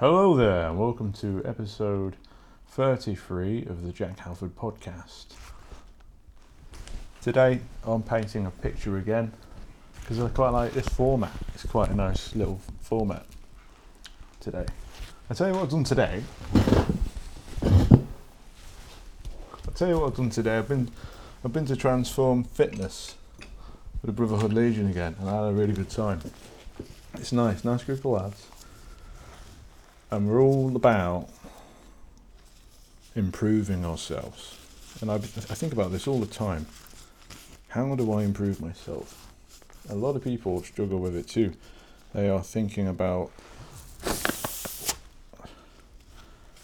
Hello there, and welcome to episode 33 of the Jack Halford podcast. Today I'm painting a picture again because I quite like this format. It's quite a nice little format today. I'll tell you what I've done today. I've been to Transform Fitness with the Brotherhood Legion again, and I had a really good time. It's nice group of lads. And we're all about improving ourselves. And I think about this all the time. How do I improve myself? A lot of people struggle with it too. They are thinking about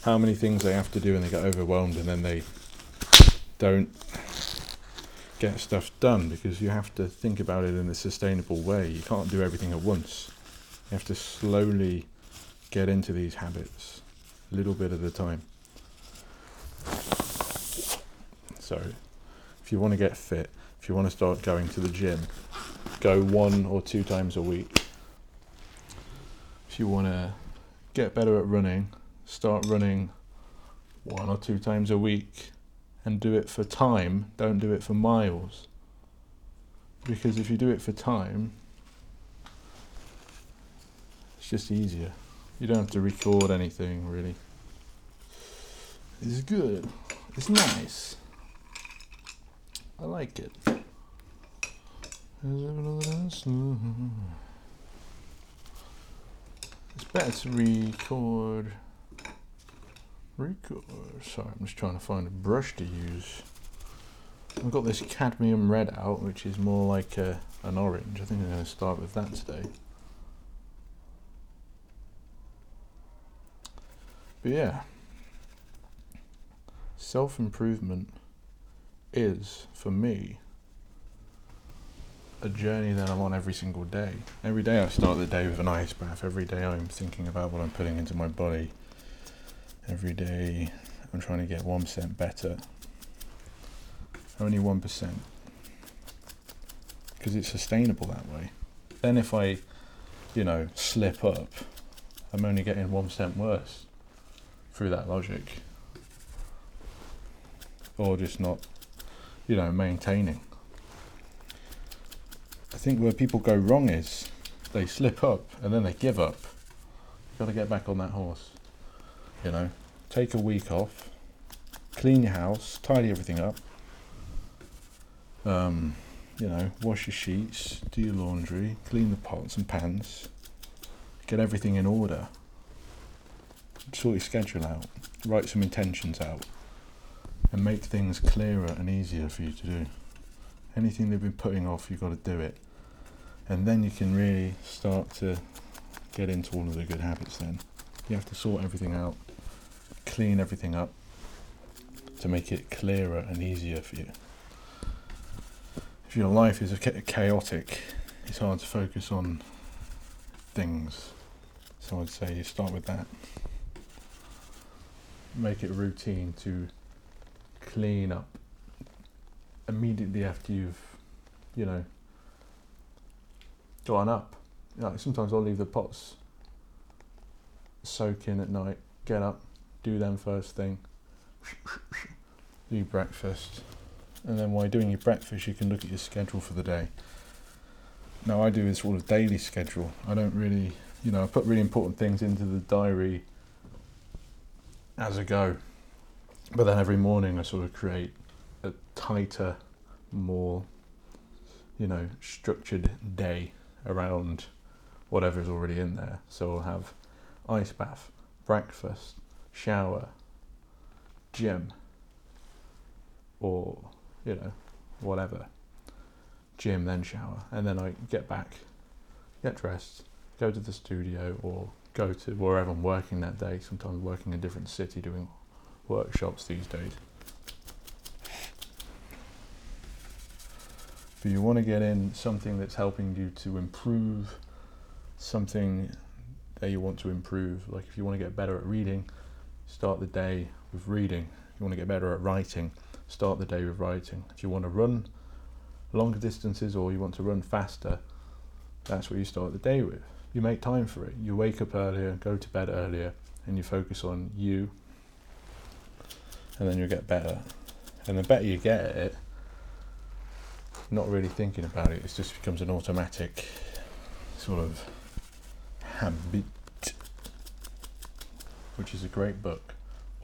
how many things they have to do and they get overwhelmed and then they don't get stuff done, because you have to think about it in a sustainable way. You can't do everything at once. You have to slowly get into these habits a little bit at a time. So if you want to get fit, if you want to start going to the gym, go 1 or 2 times a week. If you want to get better at running, start running 1 or 2 times a week, and do it for time. Don't do it for miles, because if you do it for time, it's just easier. You don't have to record anything, really. It's good. It's nice. I like it. It's better to record. Sorry, I'm just trying to find a brush to use. I've got this cadmium red out, which is more like an orange. I think I'm going to start with that today. But yeah, self-improvement is, for me, a journey that I'm on every single day. Every day I start the day with an ice bath. Every day I'm thinking about what I'm putting into my body. Every day I'm trying to get 1% better. Only 1%. Because it's sustainable that way. Then if I, slip up, I'm only getting 1% worse. Through that logic, or just not, maintaining. I think where people go wrong is they slip up and then they give up. You've got to get back on that horse. Take a week off, clean your house, tidy everything up. Wash your sheets, do your laundry, clean the pots and pans, get everything in order. Sort your schedule out, write some intentions out, and make things clearer and easier for you to do. Anything they've been putting off, you've got to do it, and then you can really start to get into all of the good habits. Then you have to sort everything out, clean everything up to make it clearer and easier for you. If your life is chaotic, it's hard to focus on things, so I'd say you start with that. Make it a routine to clean up immediately after you've, gone up. Sometimes I'll leave the pots soak in at night, get up, do them first thing, do breakfast, and then while doing your breakfast you can look at your schedule for the day. Now I do this sort of daily schedule. I don't really, I put really important things into the diary as I go, but then every morning I sort of create a tighter, more structured day around whatever is already in there. So I'll have ice bath, breakfast, shower, gym, or whatever, gym then shower, and then I get back, get dressed, go to the studio, or go to wherever I'm working that day. Sometimes working in a different city, doing workshops these days. But you want to get in something that's helping you to improve something that you want to improve. Like if you want to get better at reading, start the day with reading. If you want to get better at writing, start the day with writing. If you want to run longer distances or you want to run faster, that's what you start the day with. you make time for it. You wake up earlier, go to bed earlier, and you focus on you, and then you'll get better. And the better you get at it, not really thinking about it, it just becomes an automatic sort of habit, which is a great book.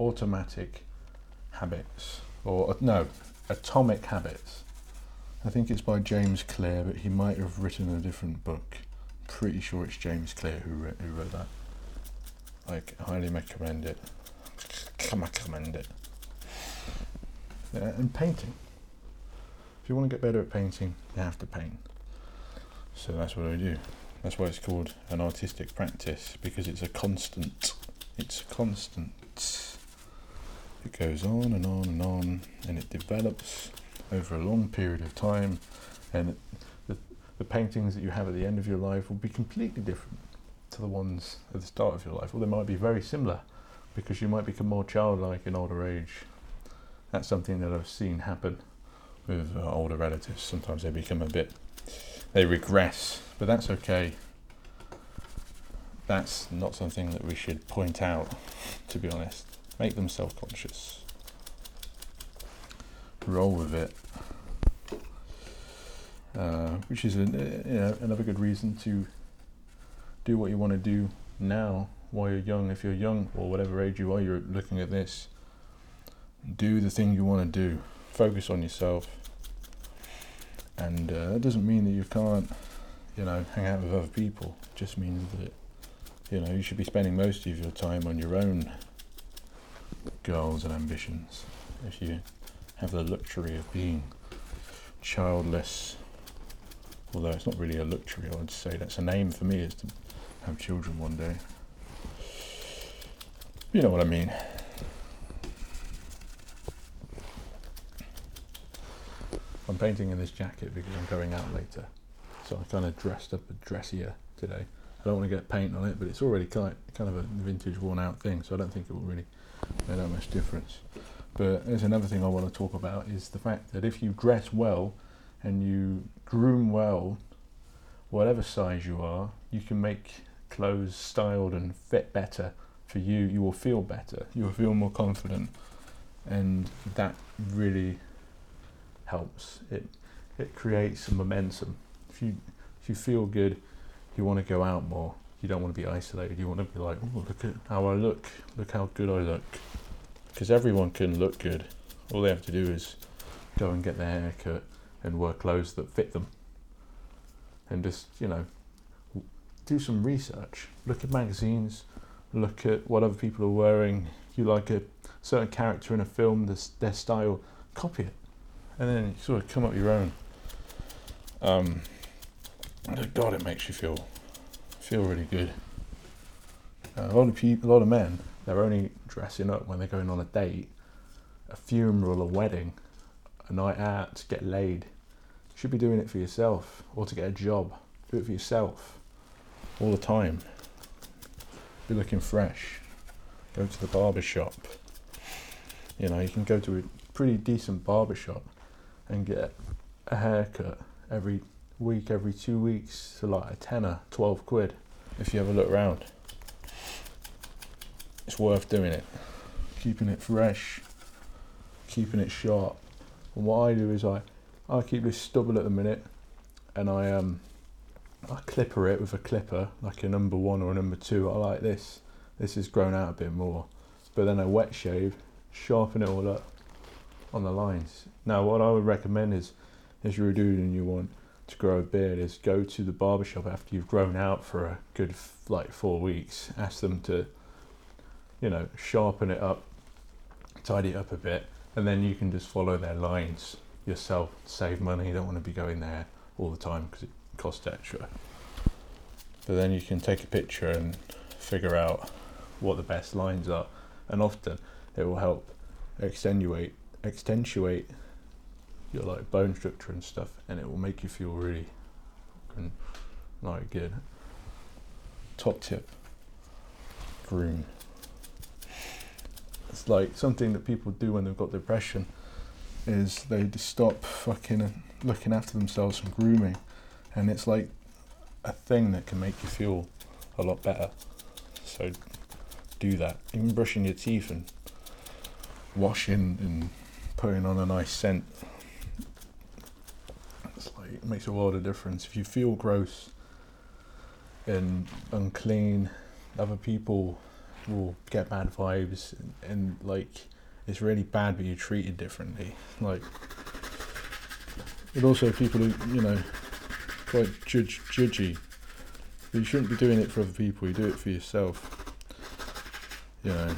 Automatic Habits, or no, Atomic Habits. I think it's by James Clear, but he might have written a different book. Pretty sure it's James Clear who wrote that. I highly recommend it. Yeah, and painting. If you want to get better at painting, you have to paint. So that's what I do. That's why it's called an artistic practice, because it's a constant. It's a constant. It goes on and on and on, and it develops over a long period of time, and the paintings that you have at the end of your life will be completely different to the ones at the start of your life. Or they might be very similar, because you might become more childlike in older age. That's something that I've seen happen with older relatives. Sometimes they become they regress, but that's okay. That's not something that we should point out, to be honest. Make them self-conscious. Roll with it. Which is another good reason to do what you want to do now while you're young. If you're young, or whatever age you are, you're looking at this. Do the thing you want to do. Focus on yourself. And that doesn't mean that you can't, hang out with other people. It just means that, you should be spending most of your time on your own goals and ambitions. If you have the luxury of being childless, although it's not really a luxury, I would say that's an aim for me, is to have children one day. You know what I mean. I'm painting in this jacket because I'm going out later. So I kind of dressed up dressier today. I don't want to get paint on it, but it's already kind of a vintage worn out thing, so I don't think it will really make that much difference. But there's another thing I want to talk about, is the fact that if you dress well and you groom well, whatever size you are, you can make clothes styled and fit better for you. You will feel better. You will feel more confident. And that really helps. It creates some momentum. If you feel good, you want to go out more. You don't want to be isolated. You want to be like, oh, look at how I look. Look how good I look. Because everyone can look good. All they have to do is go and get their hair cut and wear clothes that fit them. And just, do some research. Look at magazines. Look at what other people are wearing. You like a certain character in a film, their style, copy it. And then you sort of come up with your own. God, it makes you feel really good. A lot of men, they're only dressing up when they're going on a date, a funeral, a wedding, a night out, to get laid. You should be doing it for yourself, or to get a job. Do it for yourself, all the time. Be looking fresh. Go to the barber shop. You can go to a pretty decent barber shop and get a haircut every 2 weeks to like a tenner, 12 quid. If you have a look around, it's worth doing it. Keeping it fresh, keeping it sharp. And what I do is I keep this stubble at the minute, and I clipper it with a clipper, like a number one or a number two. I like this. This is grown out a bit more. But then I wet shave, sharpen it all up on the lines. Now what I would recommend is, if you're a dude and you want to grow a beard, is go to the barbershop after you've grown out for a good 4 weeks. Ask them to, sharpen it up, tidy it up a bit, and then you can just follow their lines yourself. Save money. You don't want to be going there all the time because it costs extra. But then you can take a picture and figure out what the best lines are, and often it will help extenuate your bone structure and stuff, and it will make you feel really good. Top tip: groom. It's like something that people do when they've got depression, is they just stop fucking looking after themselves and grooming, and it's like a thing that can make you feel a lot better. So do that. Even brushing your teeth and washing and putting on a nice scent. It's like, it makes a world of difference. If you feel gross and unclean, other people will get bad vibes and like it's really bad, but you're treated differently. Like, but also people who, you know, quite judgy. You shouldn't be doing it for other people. You do it for yourself. You know.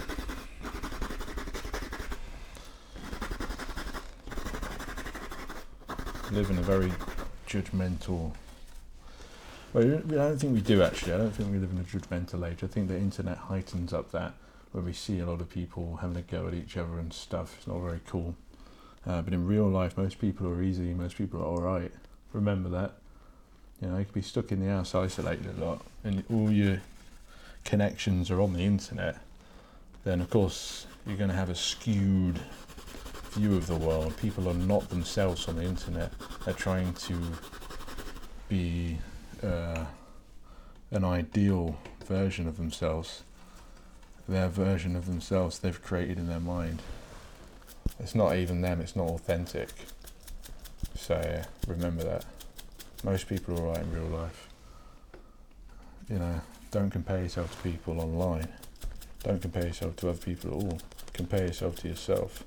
Live in a very judgmental. Well, I don't think we do actually. I don't think we live in a judgmental age. I think the internet heightens up that, where we see a lot of people having a go at each other and stuff. It's not very cool. But in real life, most people are easy. Most people are all right. Remember that. You know, you could be stuck in the house isolated a lot, and all your connections are on the internet. Then, of course, you're going to have a skewed view of the world. People are not themselves on the internet. They're trying to be an ideal version of themselves, their version of themselves they've created in their mind. It's not even them, it's not authentic. So remember that. Most people are alright in real life. You know, don't compare yourself to people online. Don't compare yourself to other people at all. Compare yourself to yourself.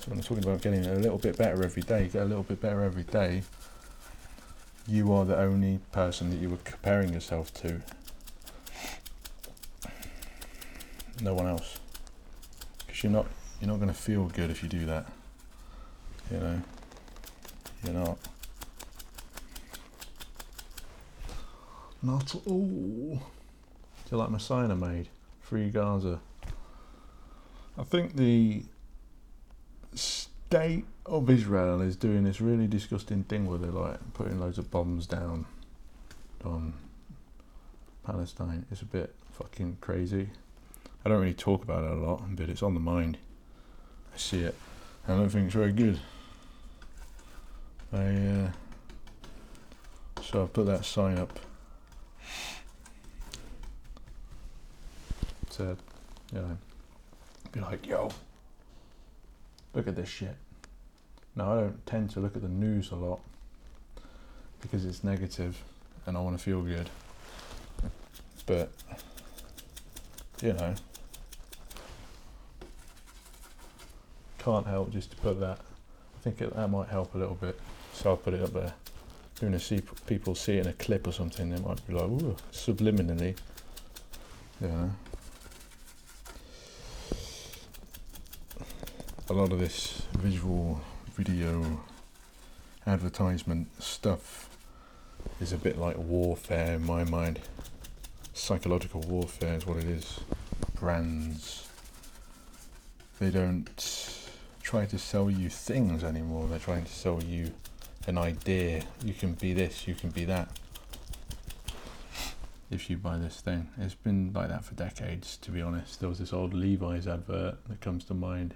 So when I'm talking about getting a little bit better every day, get a little bit better every day, you are the only person that you were comparing yourself to. No one else. Because you're not going to feel good if you do that. You know? You're not. Not at all. So like my sign I made, Free Gaza. I think the state of Israel is doing this really disgusting thing where they're like putting loads of bombs down on Palestine. It's a bit fucking crazy. I don't really talk about it a lot, but it's on the mind. I see it. I don't think it's very good. So I put that sign up. To, you know, be like, yo, look at this shit. Now I don't tend to look at the news a lot because it's negative and I want to feel good, but you know, can't help just to put that. I think that might help a little bit, so I'll put it up there. Even if people see it in a clip or something, they might be like, ooh, subliminally, you know. A lot of this visual video advertisement stuff is a bit like warfare in my mind. Psychological warfare is what it is. Brands, they don't try to sell you things anymore, they're trying to sell you an idea. You can be this, you can be that if you buy this thing. It's been like that for decades, to be honest. There was this old Levi's advert that comes to mind.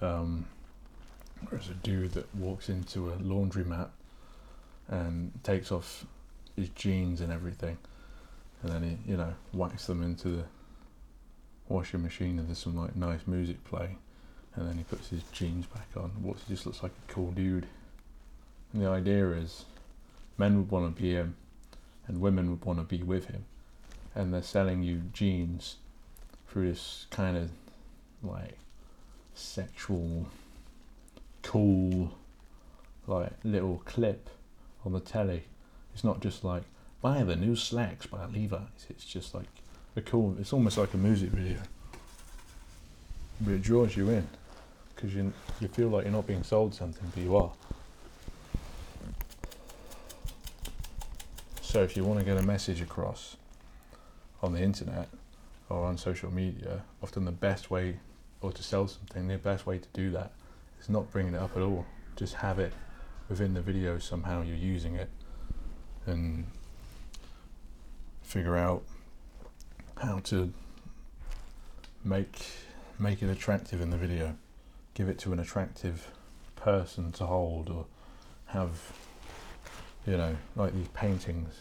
There's a dude that walks into a laundromat and takes off his jeans and everything, and then he, you know, whacks them into the washing machine, and there's some like nice music playing, and then he puts his jeans back on. He just looks like a cool dude. And the idea is men would want to be him and women would want to be with him, and they're selling you jeans through this kind of like sexual, cool, like little clip on the telly. It's not just like buy the new slacks by Levi's. It's just like a cool. It's almost like a music video, but it draws you in because you feel like you're not being sold something, but you are. So if you want to get a message across on the internet or on social media, often the best way, or to sell something, the best way to do that is not bringing it up at all. Just have it within the video somehow. You're using it, and figure out how to make it attractive in the video. Give it to an attractive person to hold, or have, you know, like these paintings.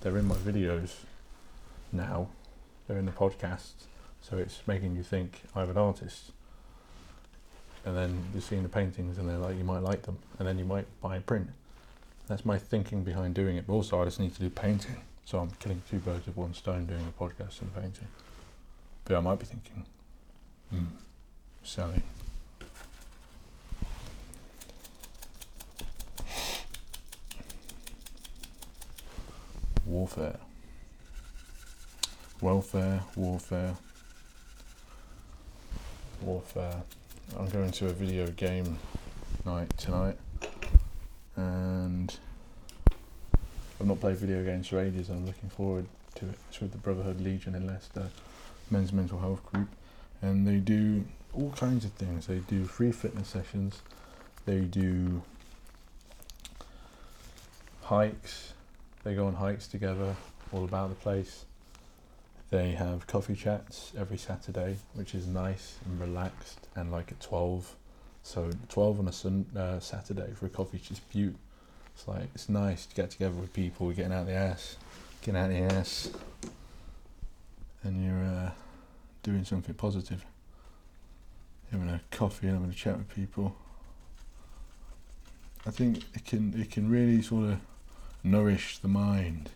They're in my videos now. They're in the podcast. So it's making you think I'm an artist. And then you're seeing the paintings and they're like, you might like them. And then you might buy a print. That's my thinking behind doing it. But also I just need to do painting. So I'm killing two birds with one stone doing the podcast and painting. But I might be thinking, Sally. Warfare. Welfare, warfare. Warfare. I'm going to a video game night tonight. And I've not played video games for ages, and I'm looking forward to it. It's with the Brotherhood Legion in Leicester, men's mental health group. And they do all kinds of things. They do free fitness sessions. They do hikes. They go on hikes together, all about the place. They have coffee chats every Saturday, which is nice and relaxed, and like at 12. So 12 on a Saturday for a coffee is just beaut. It's like, it's nice to get together with people, we're getting out the ass. Getting out the ass. And you're doing something positive. Having a coffee and having a chat with people. I think it can really sort of nourish the mind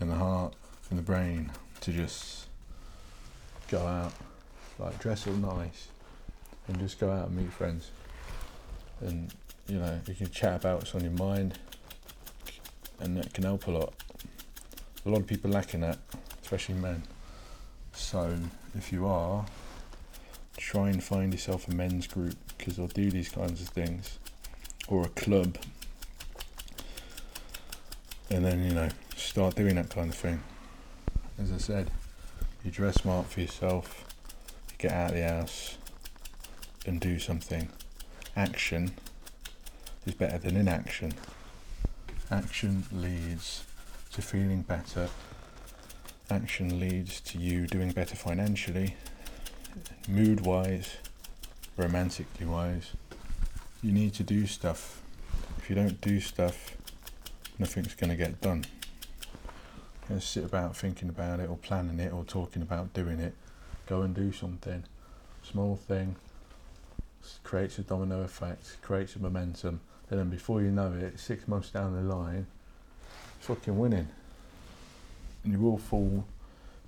and the heart and the brain to just go out, like dress all nice and just go out and meet friends, and you know, you can chat about what's on your mind, and that can help a lot. A lot of people lacking that, especially men. So if you are, try and find yourself a men's group, because they'll do these kinds of things, or a club. And then, you know, start doing that kind of thing. As I said, you dress smart for yourself, you get out of the house and do something. Action is better than inaction. Action leads to feeling better. Action leads to you doing better financially, mood-wise, romantically-wise. You need to do stuff. If you don't do stuff, nothing's going to get done. You know, sit about thinking about it or planning it or talking about doing it. Go and do something. Small thing creates a domino effect, creates a momentum, and then before you know it, 6 months down the line, you're fucking winning. And you will fall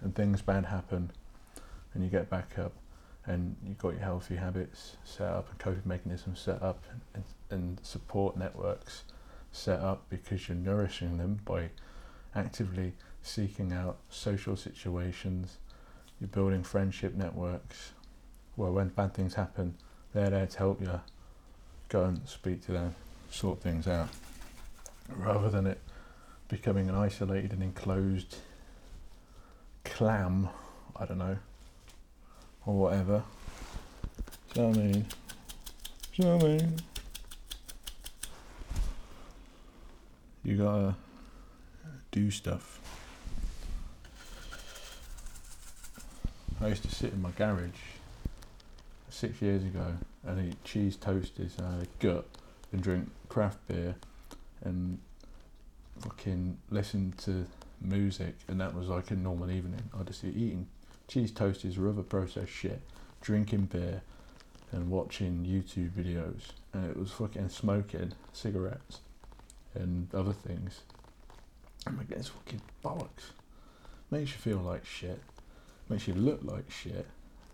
and things bad happen and you get back up and you've got your healthy habits set up and coping mechanisms set up and support networks set up, because you're nourishing them by actively seeking out social situations. You're building friendship networks where when bad things happen, they're there to help you. Go and speak to them, sort things out, rather than it becoming an isolated and enclosed clam, I don't know, or whatever. Do you know what I mean? Do you know what I mean? You gotta do stuff. I used to sit in my garage 6 years ago and eat cheese toasties and I had a gut and drink craft beer and fucking listen to music, and that was like a normal evening. I'd just be eating cheese toasties or other processed shit, drinking beer and watching YouTube videos, and it was fucking smoking cigarettes and other things. I'm like, it's fucking bollocks. Makes you feel like shit. Makes you look like shit.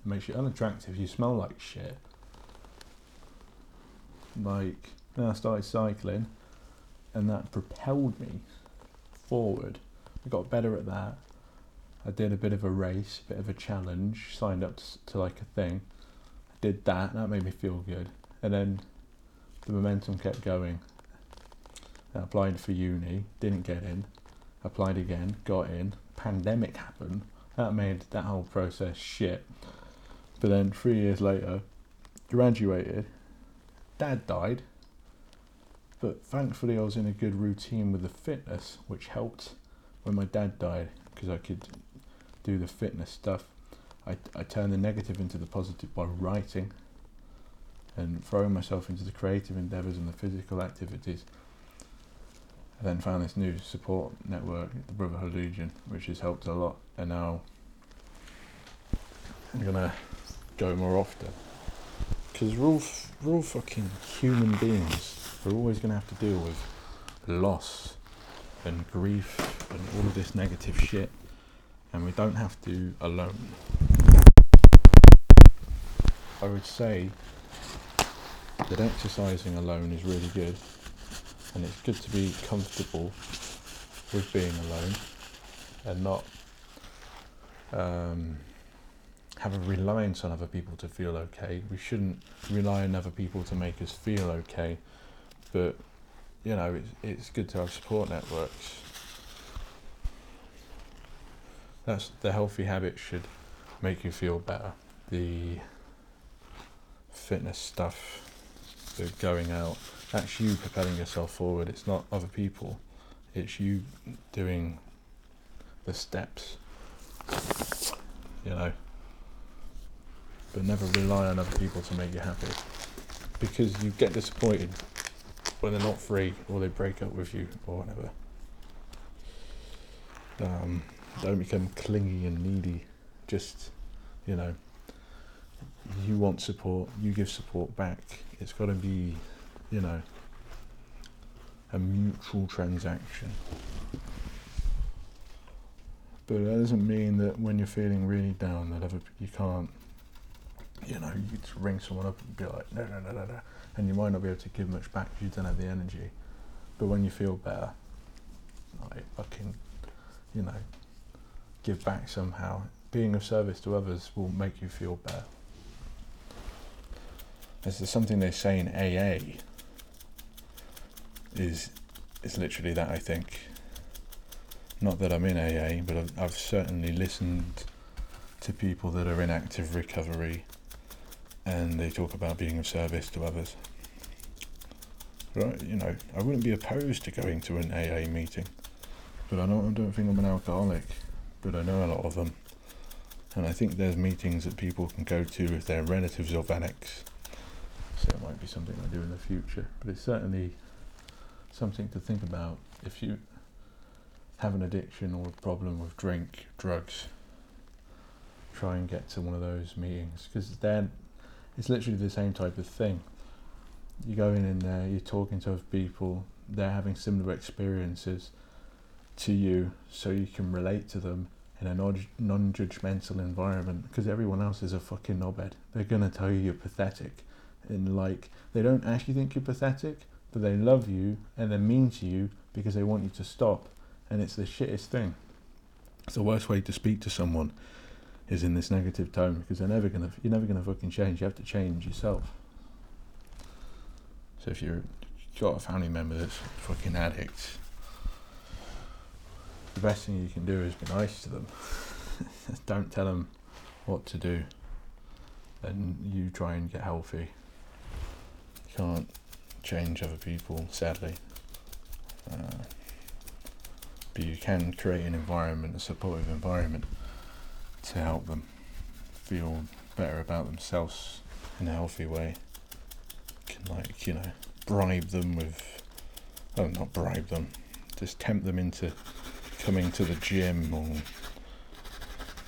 Makes you unattractive. You smell like shit. Like, then I started cycling, and that propelled me forward. I got better at that. I did a bit of a race, a bit of a challenge, signed up to like a thing. I did that, and that made me feel good. And then the momentum kept going. I applied for uni, didn't get in, applied again, got in, pandemic happened, that made that whole process shit. But then 3 years later, graduated, dad died, but thankfully I was in a good routine with the fitness, which helped when my dad died, because I could do the fitness stuff. I turned the negative into the positive by writing and throwing myself into the creative endeavours and the physical activities. I then found this new support network, the Brotherhood Legion, which has helped a lot, and now I'm going to go more often. Because we're all fucking human beings. We're always going to have to deal with loss and grief and all of this negative shit. And we don't have to alone. I would say that exercising alone is really good. And it's good to be comfortable with being alone and not have a reliance on other people to feel okay. We shouldn't rely on other people to make us feel okay, but you know, it's good to have support networks. That's the healthy habits should make you feel better. The fitness stuff, the going out, that's you propelling yourself forward. It's not other people. It's you doing the steps, you know. But never rely on other people to make you happy, because you get disappointed when they're not free or they break up with you or whatever. Don't become clingy and needy. Just, you know, you want support, you give support back. It's got to be, you know, a mutual transaction. But that doesn't mean that when you're feeling really down that you can't, you know, you just ring someone up and be like, no, and you might not be able to give much back because you don't have the energy. But when you feel better, like fucking, you know, give back somehow. Being of service to others will make you feel better. This is something they say in AA. It's literally that, I think. Not that I'm in AA, but I've certainly listened to people that are in active recovery, and they talk about being of service to others. Right? You know, I wouldn't be opposed to going to an AA meeting, but I don't think I'm an alcoholic. But I know a lot of them, and I think there's meetings that people can go to if they're relatives of addicts. So it might be something I do in the future, but it's certainly something to think about if you have an addiction or a problem with drink, drugs. Try and get to one of those meetings, because then it's literally the same type of thing. You go in there, you're talking to other people, they're having similar experiences to you, so you can relate to them in a non-judgmental environment, because everyone else is a fucking knobhead. They're going to tell you you're pathetic, and like, they don't actually think you're pathetic, but they love you and they're mean to you because they want you to stop. And it's the shittest thing. It's the worst way to speak to someone, is in this negative tone, because you're never gonna fucking change. You have to change yourself. So if you've got a family member that's a fucking addict, the best thing you can do is be nice to them. Don't tell them what to do. Then you try and get healthy. You can't change other people, sadly. But you can create an environment, a supportive environment, to help them feel better about themselves in a healthy way. Can, like, you know, bribe them with, oh, not bribe them, just tempt them into coming to the gym, or,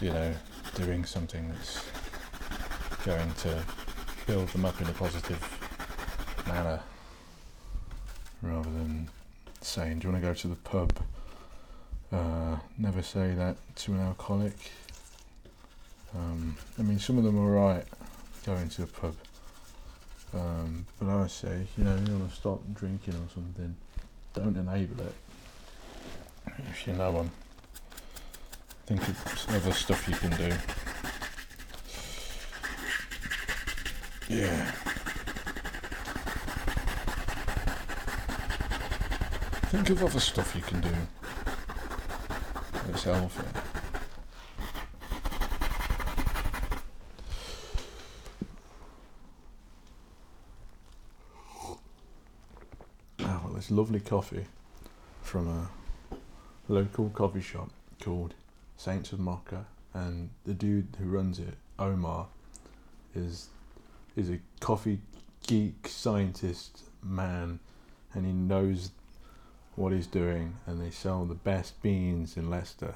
you know, doing something that's going to build them up in a positive manner, rather than saying, do you want to go to the pub? Never say that to an alcoholic. I mean, some of them are right going to a pub, but I say, you know, you want to stop drinking or something, don't enable it. If you know them, think of other stuff you can do. Yeah, think of other stuff you can do that's healthy. Lovely coffee from a local coffee shop called Saints of Mocha, and the dude who runs it, Omar, is a coffee geek scientist man, and he knows what he's doing, and they sell the best beans in Leicester.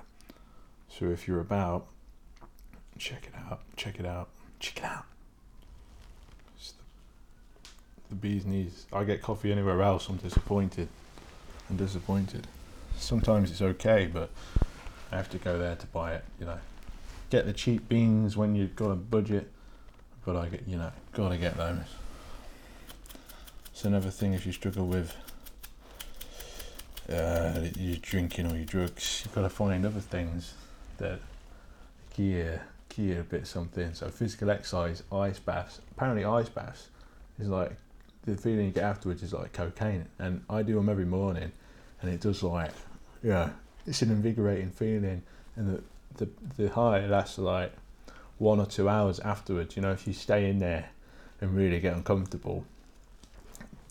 So if you're about, check it out. It's the bee's knees. I get coffee anywhere else, I'm disappointed. Sometimes it's okay, but I have to go there to buy it, you know. Get the cheap beans when you've got a budget, but I get, you know, gotta get those. It's another thing if you struggle with your drinking or your drugs, you've got to find other things that gear a bit something. So physical exercise, ice baths. Apparently ice baths is like, the feeling you get afterwards is like cocaine. And I do them every morning, and it does like, yeah, it's an invigorating feeling. And the high lasts like 1 or 2 hours afterwards. You know, if you stay in there and really get uncomfortable,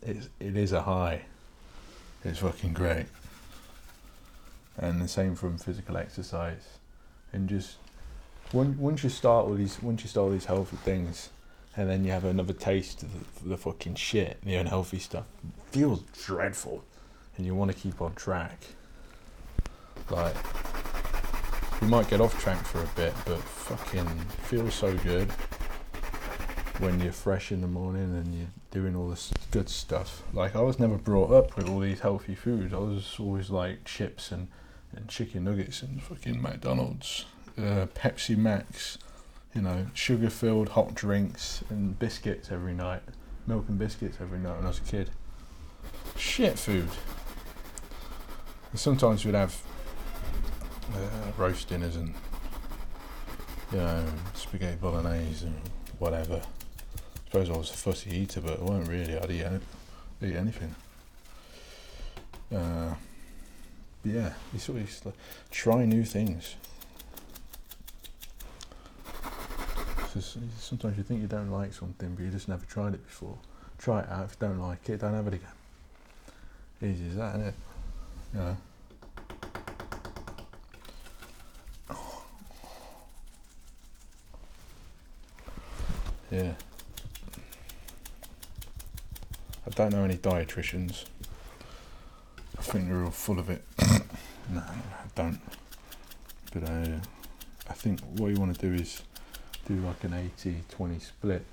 it is a high. It's fucking great. And the same from physical exercise. And just once you start with these healthy things, and then you have another taste of the fucking shit, the unhealthy stuff, it feels dreadful. And you want to keep on track. Like, you might get off track for a bit, but fucking feels so good when you're fresh in the morning and you're doing all this good stuff. Like, I was never brought up with all these healthy foods. I was always like chips and chicken nuggets and fucking McDonald's, Pepsi Max, you know, sugar-filled hot drinks and biscuits every night, milk and biscuits every night when I was a kid. Shit food. And sometimes we'd have roast dinners and, you know, spaghetti bolognese and whatever. I suppose I was a fussy eater, but I wasn't really. I'd eat anything. Yeah, you sort of used to try new things. Sometimes you think you don't like something, but you just never tried it before. Try it out. If you don't like it, don't have it again. Easy as that, isn't it? You know. Yeah. I don't know any dietitians. I think they're all full of it. No, I don't. But I think what you want to do is do like an 80-20 split.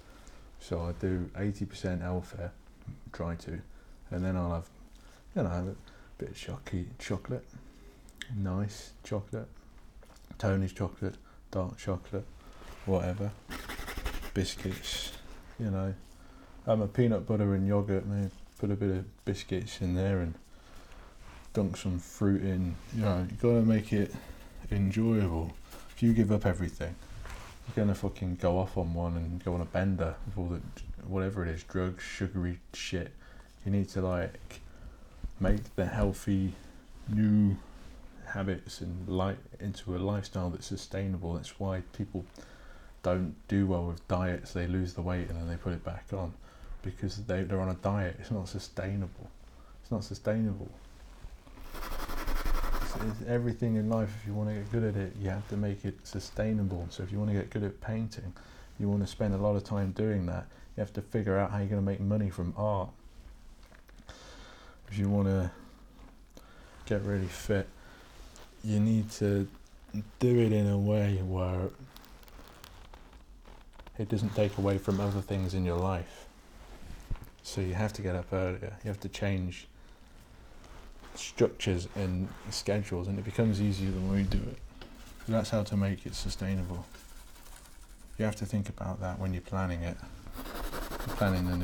So I do 80% healthy, try to, and then I'll have, you know, a bit of chocolate, nice chocolate, Tony's chocolate, dark chocolate, whatever, biscuits, you know. I'm a peanut butter and yogurt, maybe put a bit of biscuits in there and dunk some fruit in. You know, you gotta make it enjoyable. If you give up everything, you're gonna fucking go off on one and go on a bender with all the, whatever it is, drugs, sugary shit. You need to like make the healthy new habits and light into a lifestyle that's sustainable. That's why people don't do well with diets. They lose the weight and then they put it back on because they're on a diet. It's not sustainable. It's everything in life. If you want to get good at it, you have to make it sustainable. So if you want to get good at painting, you want to spend a lot of time doing that. You have to figure out how you're going to make money from art. If you want to get really fit, you need to do it in a way where it doesn't take away from other things in your life. So you have to get up earlier. You have to change structures and schedules, and it becomes easier the way you do it. So that's how to make it sustainable. You have to think about that when you're planning it. You're planning the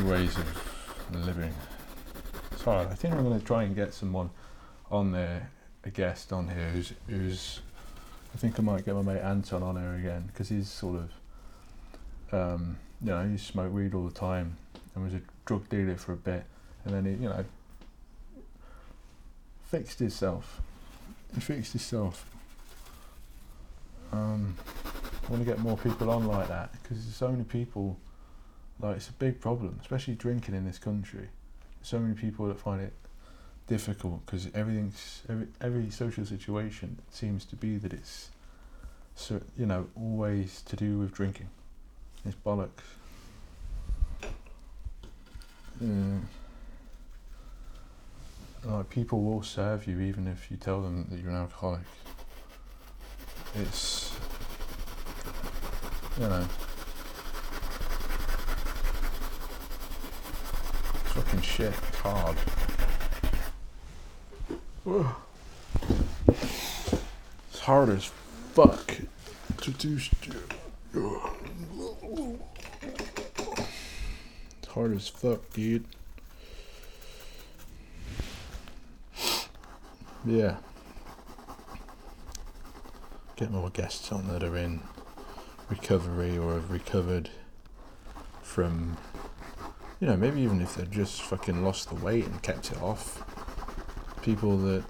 new ways of living. So I think I'm going to try and get someone on there, a guest on here who's I think I might get my mate Anton on here again, because he's sort of, you know, he smoked weed all the time and was a drug dealer for a bit, and then he, you know, fixed himself. I want to get more people on like that, because there's so many people, like, it's a big problem, especially drinking in this country. There's so many people that find it difficult, because every social situation seems to be that it's, so, you know, always to do with drinking. It's bollocks. Like, people will serve you even if you tell them that you're an alcoholic. It's, you know, fucking shit, it's hard. It's hard as fuck to do shit. It's hard as fuck, dude. Yeah. Get more guests on that are in recovery or have recovered from, you know, maybe even if they've just fucking lost the weight and kept it off. People that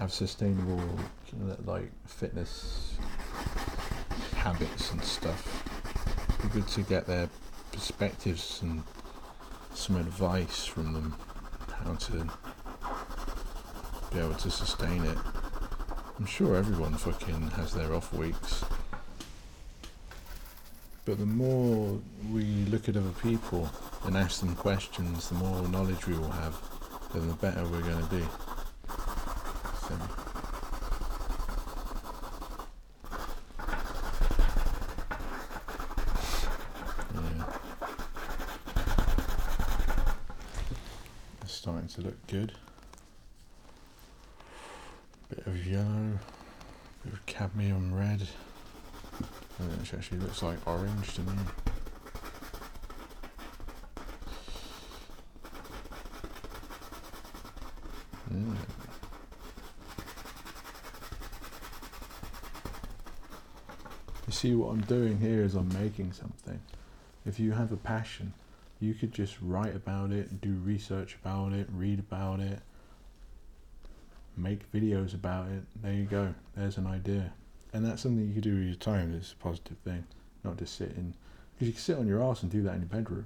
have sustainable, like, fitness habits and stuff. It'd be good to get their perspectives and some advice from them, how to be able to sustain it. I'm sure everyone fucking has their off weeks. But the more we look at other people and ask them questions, the more knowledge we will have, then the better we're going to be. So. Yeah. It's starting to look good. Bit of yellow, bit of cadmium red, which actually looks like orange to me. Mm. You see, what I'm doing here is I'm making something. If you have a passion, you could just write about it, do research about it, read about it, make videos about it. There you go, there's an idea. And that's something you can do with your time. It's a positive thing, not just sitting, because you can sit on your ass and do that in your bedroom.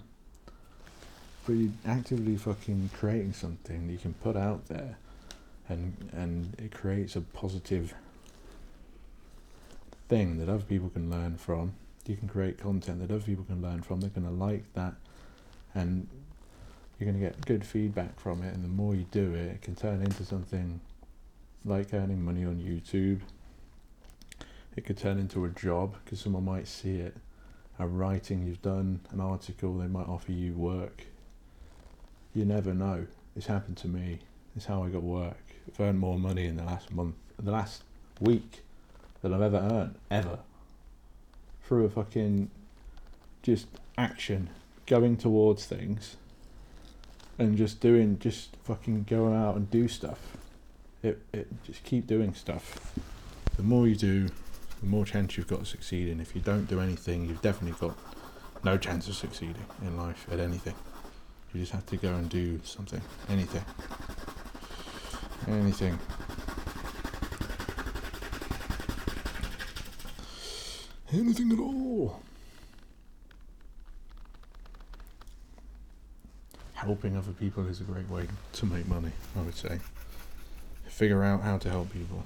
But you're actively fucking creating something that you can put out there, and it creates a positive thing that other people can learn from. You can create content that other people can learn from. They're going to like that, and you're going to get good feedback from it. And the more you do it, it can turn into something like earning money on YouTube. It could turn into a job because someone might see it. A writing you've done, an article, they might offer you work. You never know. It's happened to me. It's how I got work. I've earned more money in the last week than I've ever earned, ever. Through a fucking just action, going towards things, and just fucking going out and do stuff. It just keep doing stuff. The more you do, the more chance you've got of succeeding. If you don't do anything, you've definitely got no chance of succeeding in life at anything. You just have to go and do something, anything. Anything at all. Helping other people is a great way to make money, I would say. Figure out how to help people.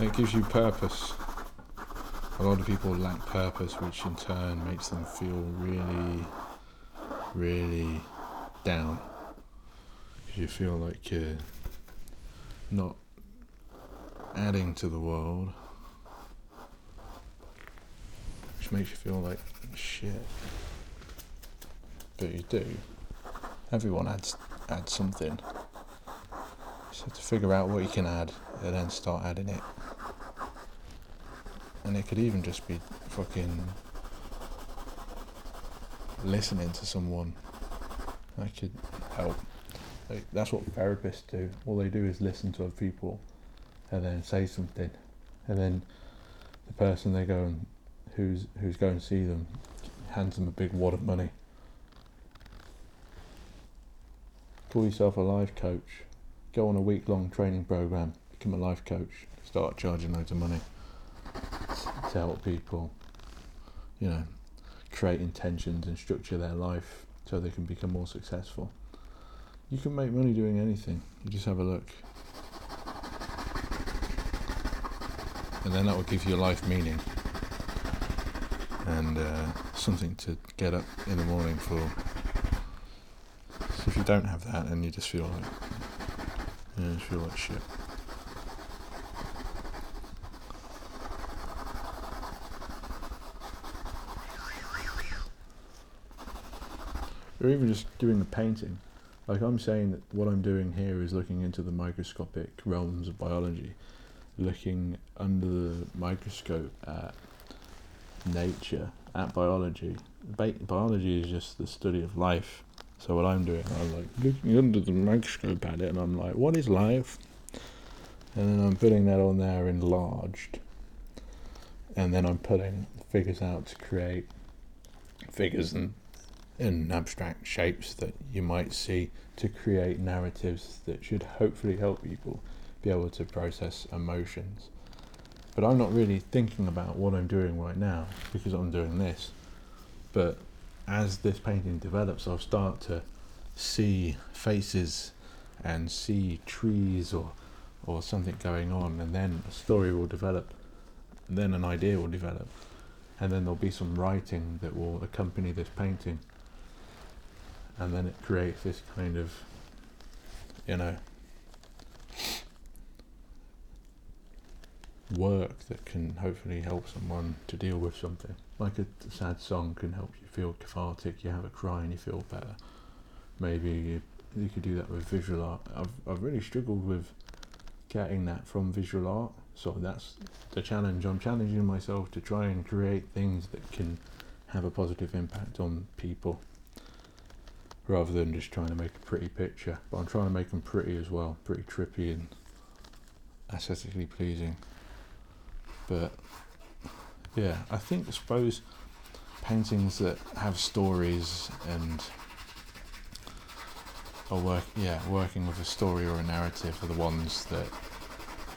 It gives you purpose. A lot of people lack purpose, which in turn makes them feel really, really down. You feel like you're not adding to the world, which makes you feel like shit. But you do. Everyone adds something. So to figure out what you can add and then start adding it. And it could even just be fucking listening to someone. That could help. Like, that's what therapists do. All they do is listen to other people and then say something. And then the person they go and who's going to see them hands them a big wad of money. Call yourself a life coach. Go on a week-long training program. Become a life coach. Start charging loads of money to help people, you know, create intentions and structure their life so they can become more successful. You can make money doing anything. You just have a look, and then that will give your life meaning and something to get up in the morning for. So if you don't have that, then you just feel like, shit. Or even just doing a painting. Like, I'm saying that what I'm doing here is looking into the microscopic realms of biology, looking under the microscope at nature, at biology. Biology is just the study of life. So what I'm doing, I'm like looking under the microscope at it, and I'm like, what is life? And then I'm putting that on there enlarged. And then I'm putting figures out to create figures and in abstract shapes that you might see to create narratives that should hopefully help people be able to process emotions. But I'm not really thinking about what I'm doing right now because I'm doing this. But as this painting develops, I'll start to see faces and see trees or something going on, and then a story will develop, and then an idea will develop, and then there'll be some writing that will accompany this painting. And then it creates this kind of, work that can hopefully help someone to deal with something. Like a sad song can help you feel cathartic, you have a cry and you feel better. Maybe you could do that with visual art. I've really struggled with getting that from visual art, so that's the challenge. I'm challenging myself to try and create things that can have a positive impact on people, rather than just trying to make a pretty picture. But I'm trying to make them pretty as well, pretty trippy and aesthetically pleasing. But yeah, I suppose paintings that have stories and are working with a story or a narrative are the ones that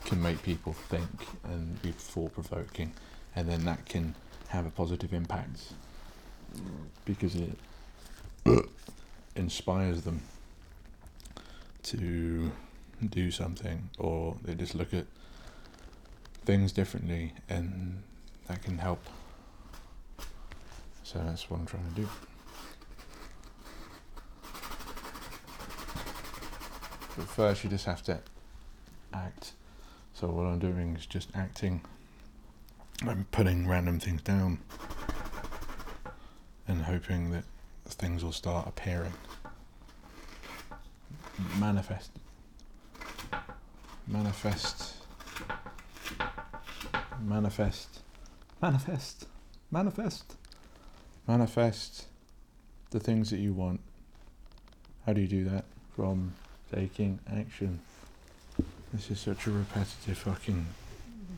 can make people think and be thought-provoking, and then that can have a positive impact because it inspires them to do something, or they just look at things differently, and that can help. So that's what I'm trying to do. But first you just have to act. So what I'm doing is just acting. I'm putting random things down and hoping that things will start appearing. Manifest the things that you want. How do you do that? From taking action. This is such a repetitive fucking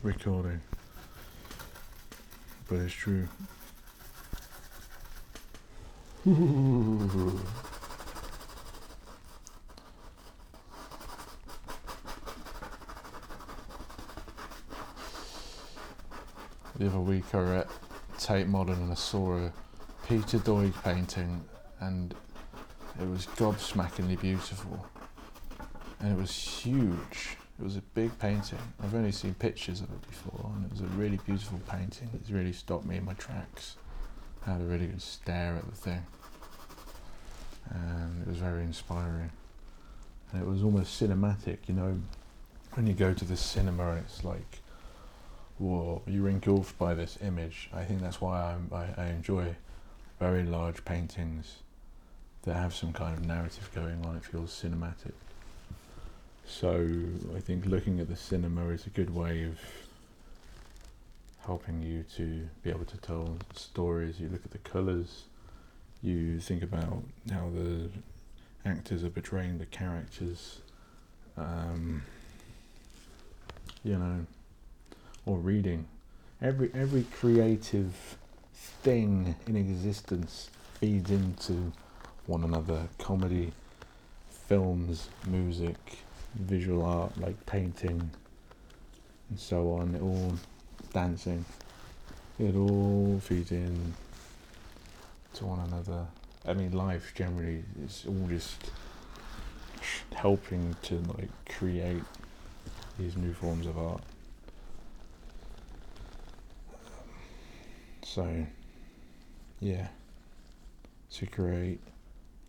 recording, but it's true. Ooh. The other week I was at Tate Modern and I saw a Peter Doig painting, and it was gobsmackingly beautiful, and it was huge. It was a big painting. I've only seen pictures of it before, and it was a really beautiful painting. It's really stopped me in my tracks. I had a really good stare at the thing, and it was very inspiring, and it was almost cinematic. When you go to the cinema and it's like, whoa, you're engulfed by this image. I think that's why I enjoy very large paintings that have some kind of narrative going on. It feels cinematic. So I think looking at the cinema is a good way of helping you to be able to tell stories. You look at the colours, you think about how the actors are portraying the characters, or reading. Every creative thing in existence feeds into one another. Comedy, films, music, visual art like painting and so on, dancing, it all feeds in to one another. I mean, life generally is all just helping to create these new forms of art. So, yeah, to create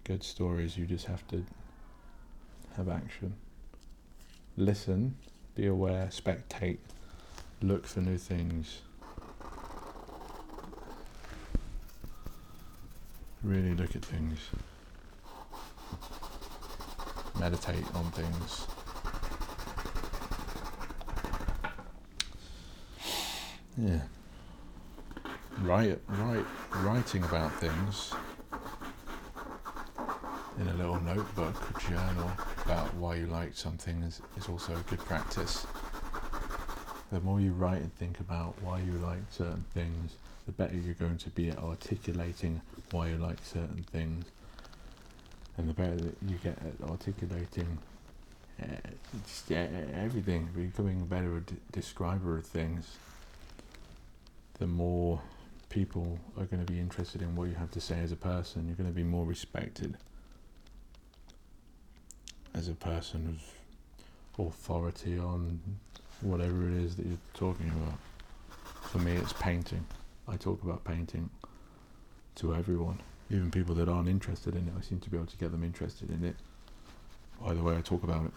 good stories. You just have to have action. Listen, be aware, spectate, look for new things. Really look at things. Meditate on things. Yeah. Writing about things in a little notebook or journal about why you like something is also a good practice. The more you write and think about why you like certain things, the better you're going to be at articulating why you like certain things, and the better that you get at articulating everything, becoming a better describer of things, the more people are going to be interested in what you have to say as a person. You're going to be more respected as a person of authority on whatever it is that you're talking about. For me, it's painting. I talk about painting to everyone, even people that aren't interested in it. I seem to be able to get them interested in it by the way I talk about it,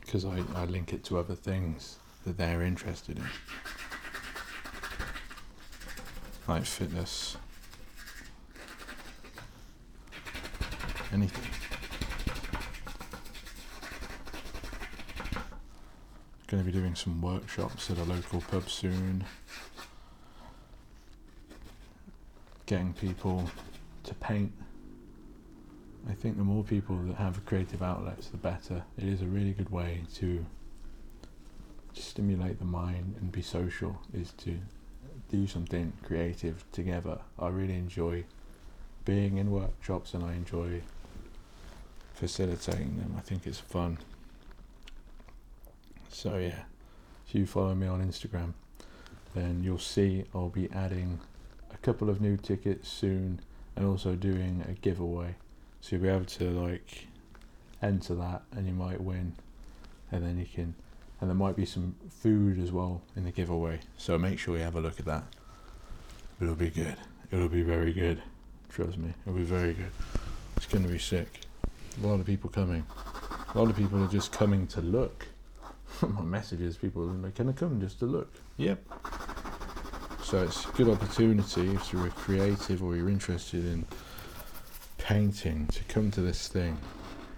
because I link it to other things that they're interested in, like fitness, anything. Going to be doing some workshops at a local pub soon, getting people to paint. I think the more people that have creative outlets, the better. It is a really good way to stimulate the mind and be social, is to do something creative together. I really enjoy being in workshops and I enjoy facilitating them. I think it's fun. So yeah, if you follow me on Instagram, then you'll see I'll be adding a couple of new tickets soon, and also doing a giveaway, so you'll be able to like enter that and you might win, and then you can, and there might be some food as well in the giveaway, so make sure you have a look at that. It'll be good. It'll be very good, trust me. It'll be very good. It's going to be sick. A lot of people coming. A lot of people are just coming to look. My message is people are like, can I come just to look? Yep. So it's a good opportunity if you're creative or you're interested in painting to come to this thing,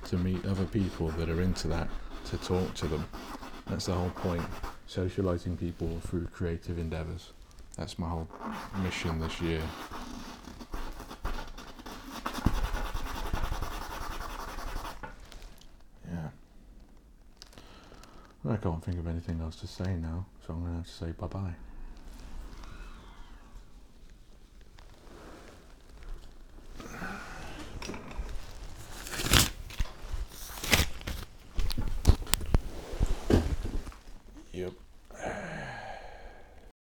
to meet other people that are into that, to talk to them. That's the whole point, socialising people through creative endeavours. That's my whole mission this year. Yeah. I can't think of anything else to say now, so I'm going to have to say bye-bye. Yep.